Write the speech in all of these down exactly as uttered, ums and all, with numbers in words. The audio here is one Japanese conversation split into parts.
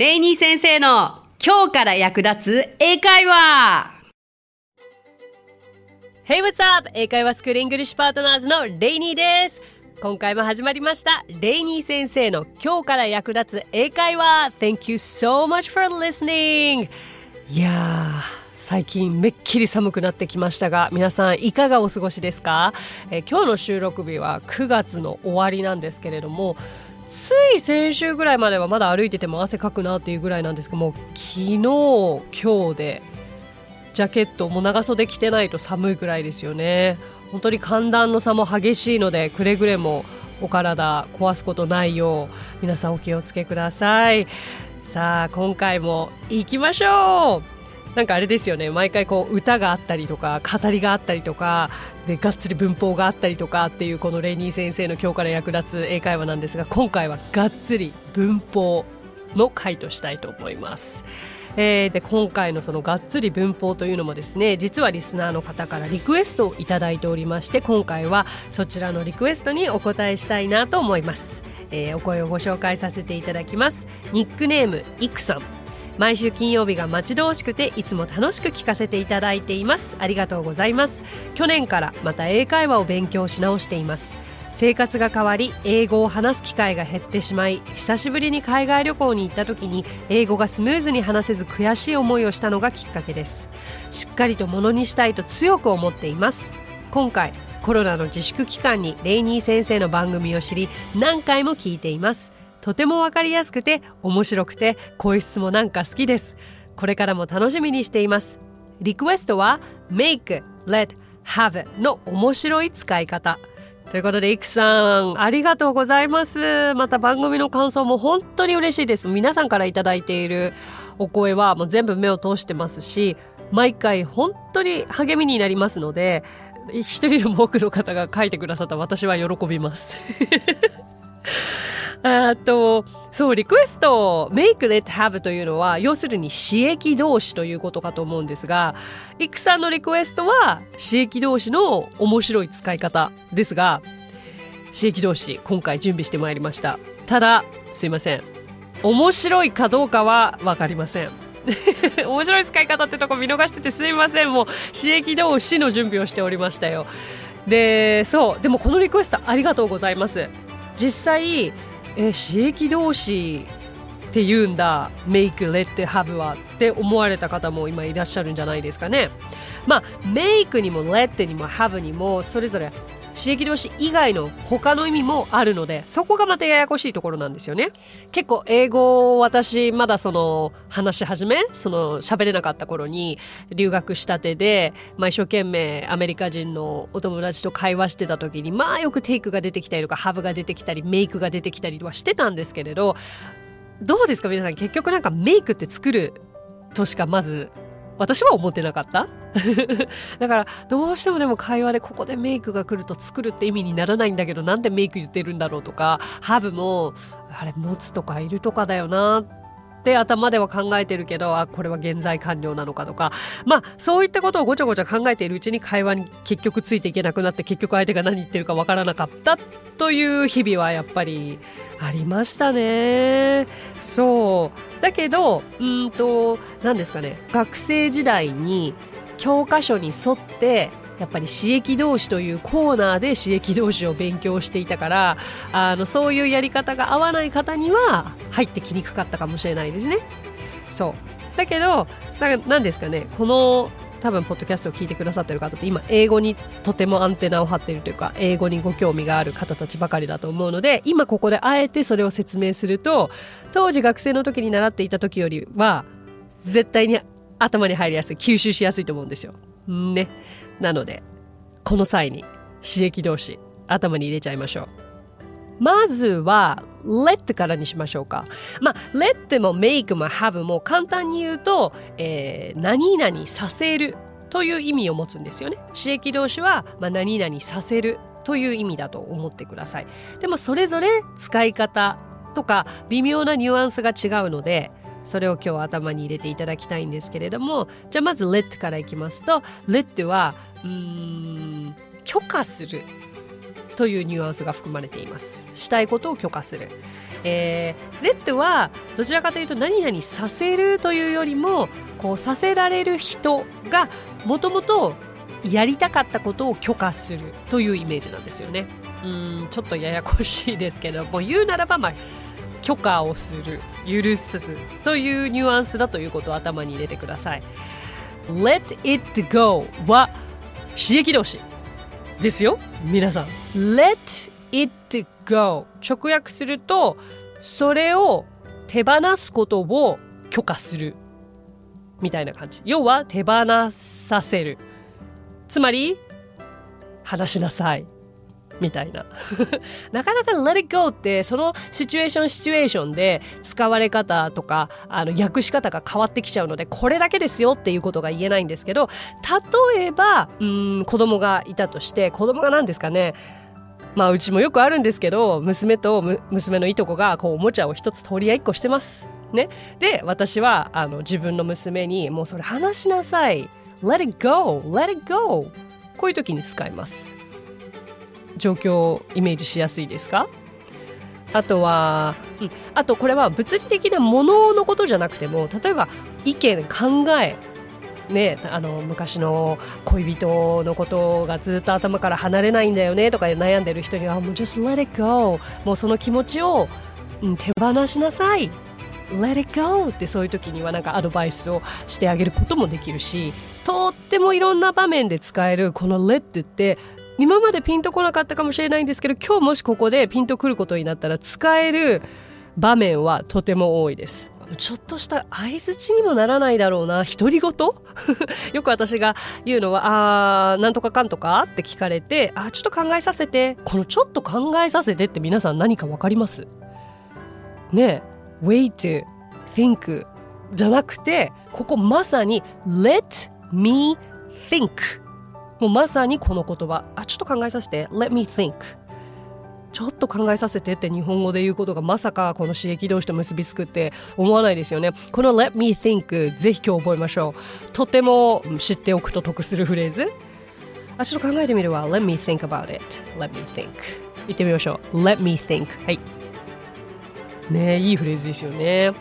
レイニー先生の今日から役立つ英会話。 Hey, what's up? 英会話スクールイングリッシュパートナーズのレイニーです。今回も始まりましたレイニー先生の今日から役立つ英会話。 Thank you so much for listening. いやー、最近めっきり寒くなってきましたが、皆さんいかがお過ごしですか？え今日の収録日はくがつの終わりなんですけれども、つい先週ぐらいまではまだ歩いてても汗かくなっていうぐらいなんですけども、昨日今日でジャケットも長袖着てないと寒いぐらいですよね。本当に寒暖の差も激しいので、くれぐれもお体壊すことないよう皆さんお気をつけください。さあ今回も行きましょう。なんかあれですよね、毎回こう歌があったりとか語りがあったりとかで、がっつり文法があったりとかっていう、このレイニー先生の今日から役立つ英会話なんですが、今回はがっつり文法の回としたいと思います。えー、で今回のそのがっつり文法というのもですね、実はリスナーの方からリクエストをいただいておりまして、今回はそちらのリクエストにお答えしたいなと思います。えー、お声をご紹介させていただきます。ニックネームいくさん、毎週金曜日が待ち遠しくていつも楽しく聞かせていただいています。ありがとうございます。去年からまた英会話を勉強し直しています。生活が変わり、英語を話す機会が減ってしまい、久しぶりに海外旅行に行った時に英語がスムーズに話せず悔しい思いをしたのがきっかけです。しっかりとものにしたいと強く思っています。今回コロナの自粛期間にレイニー先生の番組を知り、何回も聞いています。とてもわかりやすくて面白くて、声質もなんか好きです。これからも楽しみにしています。リクエストは make, let, have の面白い使い方ということで、いくさんありがとうございます。また番組の感想も本当に嬉しいです。皆さんからいただいているお声はもう全部目を通してますし、毎回本当に励みになりますので、一人でも多くの方が書いてくださったら私は喜びます。あと、そう、リクエスト make, let, have というのは要するに詞液同士ということかと思うんですが、いくさんのリクエストは詞液同士の面白い使い方ですが、詞液同士今回準備してまいりました。ただすいません、面白いかどうかはわかりません。面白い使い方ってとこ見逃しててすいません。もう詞液同士の準備をしておりましたよ。で、そうでもこのリクエストありがとうございます。実際え刺激同士って言うんだ make, let, have はって思われた方も今いらっしゃるんじゃないですかね。まあ make にも let にも have にもそれぞれ刺激同士以外の他の意味もあるので、そこがまたややこしいところなんですよね。結構英語を私まだその話し始めその喋れなかった頃に留学したてで、まあ、一生懸命アメリカ人のお友達と会話してた時に、まあよくテイクが出てきたりとかハブが出てきたりメイクが出てきたりはしてたんですけれど、どうですか皆さん、結局なんかメイクって作るとしかまず私は思ってなかった。だからどうしてもでも会話でここでメイクが来ると作るって意味にならないんだけど、なんでメイク言ってるんだろうとか、ハブもあれ持つとかいるとかだよなって頭では考えてるけど、あこれは現在完了なのかとか、まあそういったことをごちゃごちゃ考えているうちに会話に結局ついていけなくなって、結局相手が何言ってるかわからなかったという日々はやっぱりありましたね。そうだけどうんと何ですかね、学生時代に教科書に沿ってやっぱり刺激同士というコーナーで刺激同士を勉強していたから、あのそういうやり方が合わない方には入ってきにくかったかもしれないですね。そうだけど何ですかね、この多分ポッドキャストを聞いてくださってる方って今英語にとてもアンテナを張っているというか、英語にご興味がある方たちばかりだと思うので、今ここであえてそれを説明すると、当時学生の時に習っていた時よりは絶対に頭に入りやすい、吸収しやすいと思うんですよね。なのでこの際に刺激同士頭に入れちゃいましょう。まずは let からにしましょうか。まあ let も make も have も簡単に言うと、えー、何々させるという意味を持つんですよね。刺激同士は、まあ、何々させるという意味だと思ってください。でもそれぞれ使い方とか微妙なニュアンスが違うので、それを今日頭に入れていただきたいんですけれども、じゃあまず let からいきますと、 let はうーん許可するというニュアンスが含まれています。したいことを許可する、えー、let はどちらかというと何々させるというよりもこうさせられる人がもともとやりたかったことを許可するというイメージなんですよね。うーんちょっとややこしいですけども、言うならばまあ許可をする、許すというニュアンスだということを頭に入れてください。 Let it go は刺激動詞ですよ皆さん。 Let it go 直訳するとそれを手放すことを許可するみたいな感じ。要は手放させる、つまり話しなさいみたいななかなか let it go ってそのシチュエーションシチュエーションで使われ方とかあの訳し方が変わってきちゃうので、これだけですよっていうことが言えないんですけど、例えばうーん子供がいたとして、子供が何ですかね、まあうちもよくあるんですけど、娘とむ娘のいとこがこうおもちゃを一つ取り合いっこしてますね。で私はあの自分の娘にもうそれ話しなさい、 let it go let it go こういう時に使います。状況をイメージしやすいですか？あとは、うん、あとこれは物理的なもののことじゃなくても、例えば意見考え、ね、あの昔の恋人のことがずっと頭から離れないんだよねとか悩んでる人にはもう just let it go もうその気持ちを、うん、手放しなさい let it go って、そういう時にはなんかアドバイスをしてあげることもできるし、とってもいろんな場面で使えるこの let って今までピンとこなかったかもしれないんですけど、今日もしここでピンとくることになったら使える場面はとても多いです。ちょっとした相槌にもならないだろうな、独り言よく私が言うのは、あーなんとかかんとかって聞かれて、あちょっと考えさせて、このちょっと考えさせてって皆さん何か分かりますねえ。 wait, think じゃなくて、ここまさに let me think、もうまさにこの言葉、あちょっと考えさせて let me think、 ちょっと考えさせてって日本語で言うことがまさかこの刺激動詞と結びつくって思わないですよね。この let me think ぜひ今日覚えましょう。とても知っておくと得するフレーズ。あちょっと考えてみるわ let me think about it let me think 言ってみましょう let me think、はいね、いいフレーズですよね。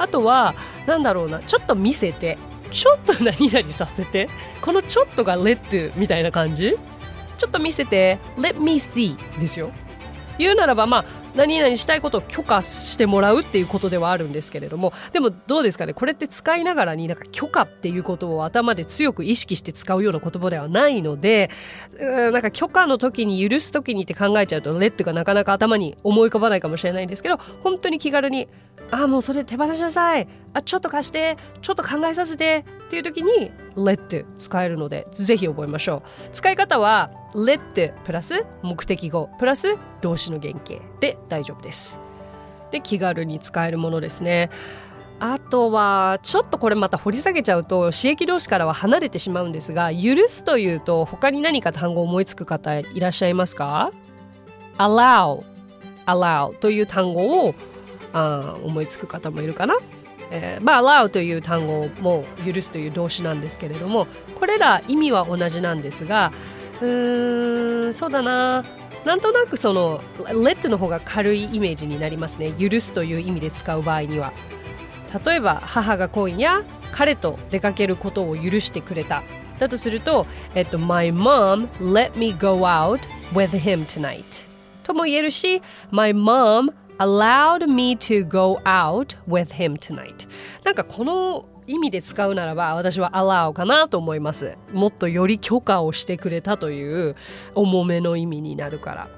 あとはなんだろうな、ちょっと見せて、ちょっと何々させて、このちょっとが let みたいな感じ。ちょっと見せて let me see ですよ。言うならばまあ何々したいことを許可してもらうっていうことではあるんですけれども、でもどうですかね、これって使いながらになんか許可っていうことを頭で強く意識して使うような言葉ではないので、うんなんか許可の時に許す時にって考えちゃうと let がなかなか頭に思い浮かばないかもしれないんですけど、本当に気軽にあもうそれ手放しなさい、あちょっと貸して、ちょっと考えさせてっていう時に let 使えるのでぜひ覚えましょう。使い方は let プラス目的語プラス動詞の原型で大丈夫です。で気軽に使えるものですね。あとはちょっとこれまた掘り下げちゃうと刺激動詞からは離れてしまうんですが、許すというと他に何か単語思いつく方いらっしゃいますか？ allow allow という単語をあ思いつく方もいるかな、えーまあ、allow という単語も許すという動詞なんですけれども、これら意味は同じなんですが、うーんそうだな、なんとなくその let の方が軽いイメージになりますね。許すという意味で使う場合には、例えば母が今夜彼と出かけることを許してくれただとすると、えっと、My mom let me go out with him tonight とも言えるし、 My mom allowed me to go out with him tonight、 なんかこの意味で使うならば私は allow かなと思います。もっとより許可をしてくれたという重めの意味になるから。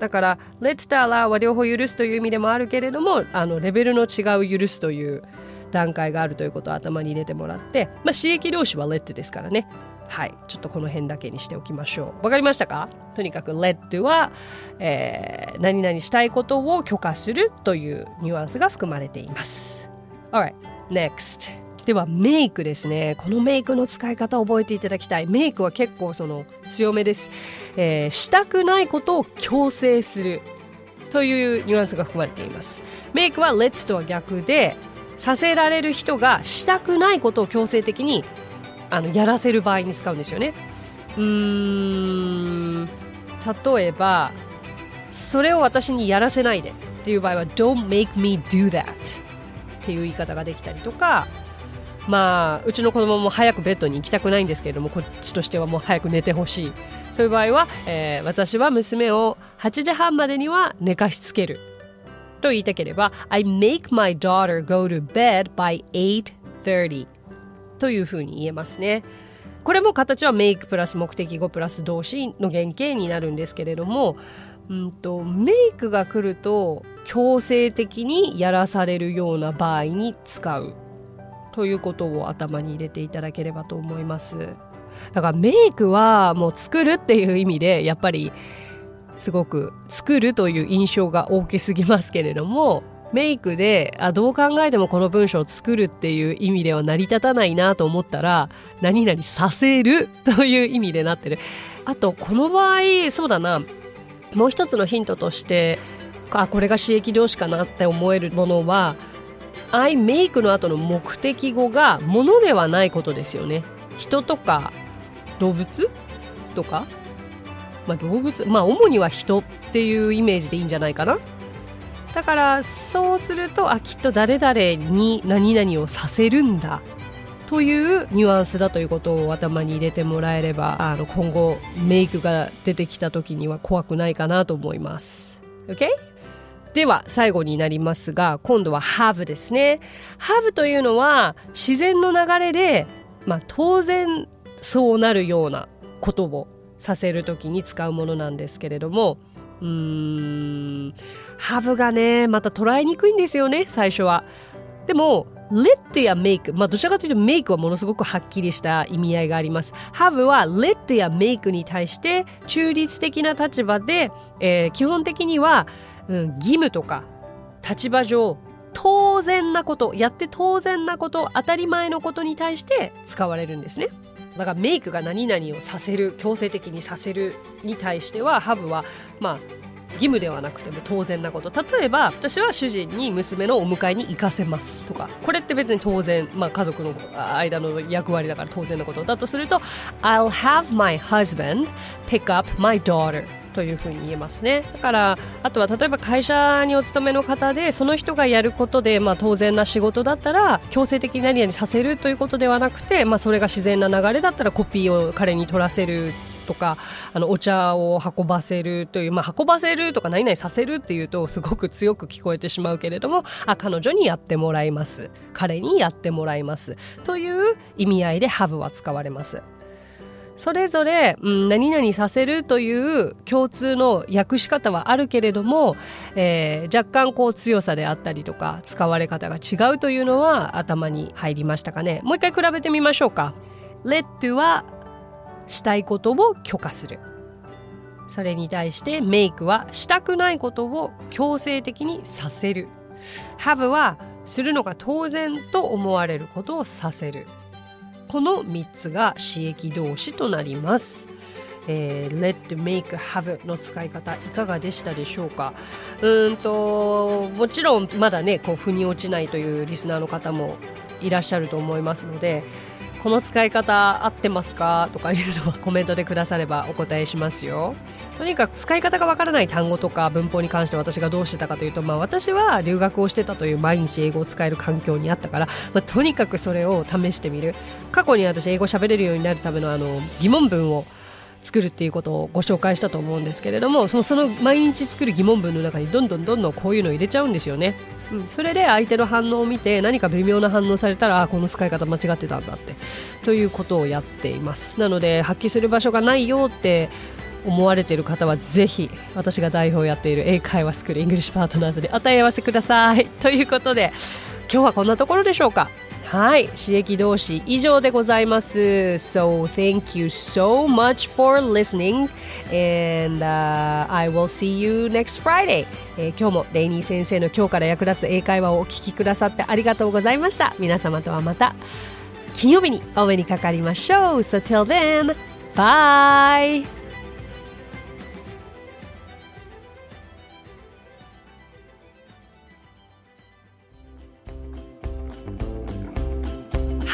だから let と allow は両方許すという意味でもあるけれども、あのレベルの違う許すという段階があるということを頭に入れてもらって、まあ、刺激動詞は let ですからね。はい、ちょっとこの辺だけにしておきましょう。わかりましたか？とにかく let は、えー、何々したいことを許可するというニュアンスが含まれています。 Alright, next では make ですね。この make の使い方を覚えていただきたい。 make は結構その強めです、えー、したくないことを強制するというニュアンスが含まれています。 make は let とは逆で、させられる人がしたくないことを強制的にあのやらせる場合に使うんですよね。うーん例えばそれを私にやらせないでっていう場合は Don't make me do that っていう言い方ができたりとか、まあうちの子供も早くベッドに行きたくないんですけれども、こっちとしてはもう早く寝てほしい。そういう場合は、えー、私は娘をはちじはんまでには寝かしつけると言いたければ I make my daughter go to bed by eight thirty というふうに言えますね。これも形は make プラス目的語プラス動詞の原型になるんですけれども、うんと make が来ると強制的にやらされるような場合に使うということを頭に入れていただければと思います。だから make はもう作るっていう意味でやっぱりすごく作るという印象が大きすぎますけれども、メイクであどう考えてもこの文章を作るっていう意味では成り立たないなと思ったら何々させるという意味でなってる。あとこの場合そうだな、もう一つのヒントとしてあこれが刺激動詞かなって思えるものは I make の後の目的語が物ではないことですよね。人とか動物とか、まあ、動物、まあ主には人っていうイメージでいいんじゃないかな。だからそうするとあきっと誰々に何々をさせるんだというニュアンスだということを頭に入れてもらえれば、あの今後メイクが出てきた時には怖くないかなと思います。 OK? では最後になりますが、今度は have ですね。 have というのは自然の流れで、まあ、当然そうなるようなことをさせる時に使うものなんですけれども、うーんハブがねまた捉えにくいんですよね最初は。でも let や make、まあ、どちらかというと make はものすごくはっきりした意味合いがあります。ハブは let や make に対して中立的な立場で、えー、基本的には、うん、義務とか立場上当然なこと、やって当然なこと、当たり前のことに対して使われるんですね。だからメイクが何々をさせる、強制的にさせるに対してはハブはまあ義務ではなくても当然なこと。例えば私は主人に娘のお迎えに行かせますとか、これって別に当然、まあ、家族の間の役割だから当然なことだとすると I'll have my husband pick up my daughter というふうに言えますね。だからあとは例えば会社にお勤めの方でその人がやることで、まあ、当然な仕事だったら強制的に何々させるということではなくて、まあ、それが自然な流れだったらコピーを彼に取らせるとか、あのお茶を運ばせるという、まあ、運ばせるとか何々させるっていうとすごく強く聞こえてしまうけれども、あ彼女にやってもらいます、彼にやってもらいますという意味合いで have は使われます。それぞれ、うん、何々させるという共通の訳し方はあるけれども、えー、若干こう強さであったりとか使われ方が違うというのは頭に入りましたかね。もう一回比べてみましょうか。 Let はしたいことを許可する。それに対してメイクはしたくないことを強制的にさせる。ハブはするのが当然と思われることをさせる。このみっつが刺激動詞となります。えー、let, make, have の使い方いかがでしたでしょうか。うーんともちろんまだねこう腑に落ちないというリスナーの方もいらっしゃると思いますので、この使い方合ってますかとかいうのはコメントでくださればお答えしますよ。とにかく使い方がわからない単語とか文法に関して私がどうしてたかというと、まあ、私は留学をしてたという毎日英語を使える環境にあったから、まあ、とにかくそれを試してみる。過去に私英語喋れるようになるためのあの疑問文を作るっていうことをご紹介したと思うんですけれども、その毎日作る疑問文の中にどんどんどんどんこういうのを入れちゃうんですよね、うん、それで相手の反応を見て何か微妙な反応されたら、あこの使い方間違ってたんだってということをやっています。なので発揮する場所がないよって思われている方はぜひ私が代表をやっている英会話スクールイングリッシュパートナーズでお問い合わせください。ということで今日はこんなところでしょうか。はい、刺激動詞以上でございます。 So thank you so much for listening and、uh, I will see you next Friday、えー、今日もレイニー先生の今日から役立つ英会話をお聞きくださってありがとうございました。皆様とはまた金曜日にお目にかかりましょう。 So till then, bye.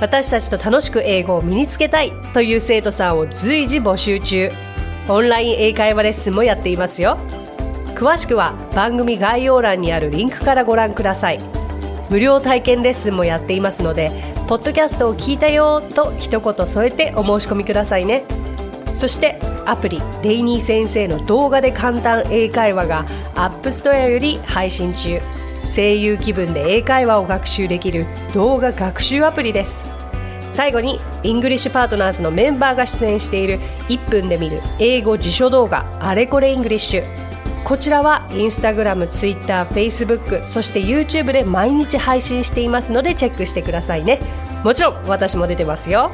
私たちと楽しく英語を身につけたいという生徒さんを随時募集中。オンライン英会話レッスンもやっていますよ。詳しくは番組概要欄にあるリンクからご覧ください。無料体験レッスンもやっていますので、ポッドキャストを聞いたよと一言添えてお申し込みくださいね。そしてアプリレイニー先生の動画で簡単英会話がアップストアより配信中。声優気分で英会話を学習できる動画学習アプリです。最後にイングリッシュパートナーズのメンバーが出演しているいっぷんで見る英語辞書動画あれこれイングリッシュ、こちらはインスタグラム、ツイッター、フェイスブック、そして YouTube で毎日配信していますのでチェックしてくださいね。もちろん私も出てますよ。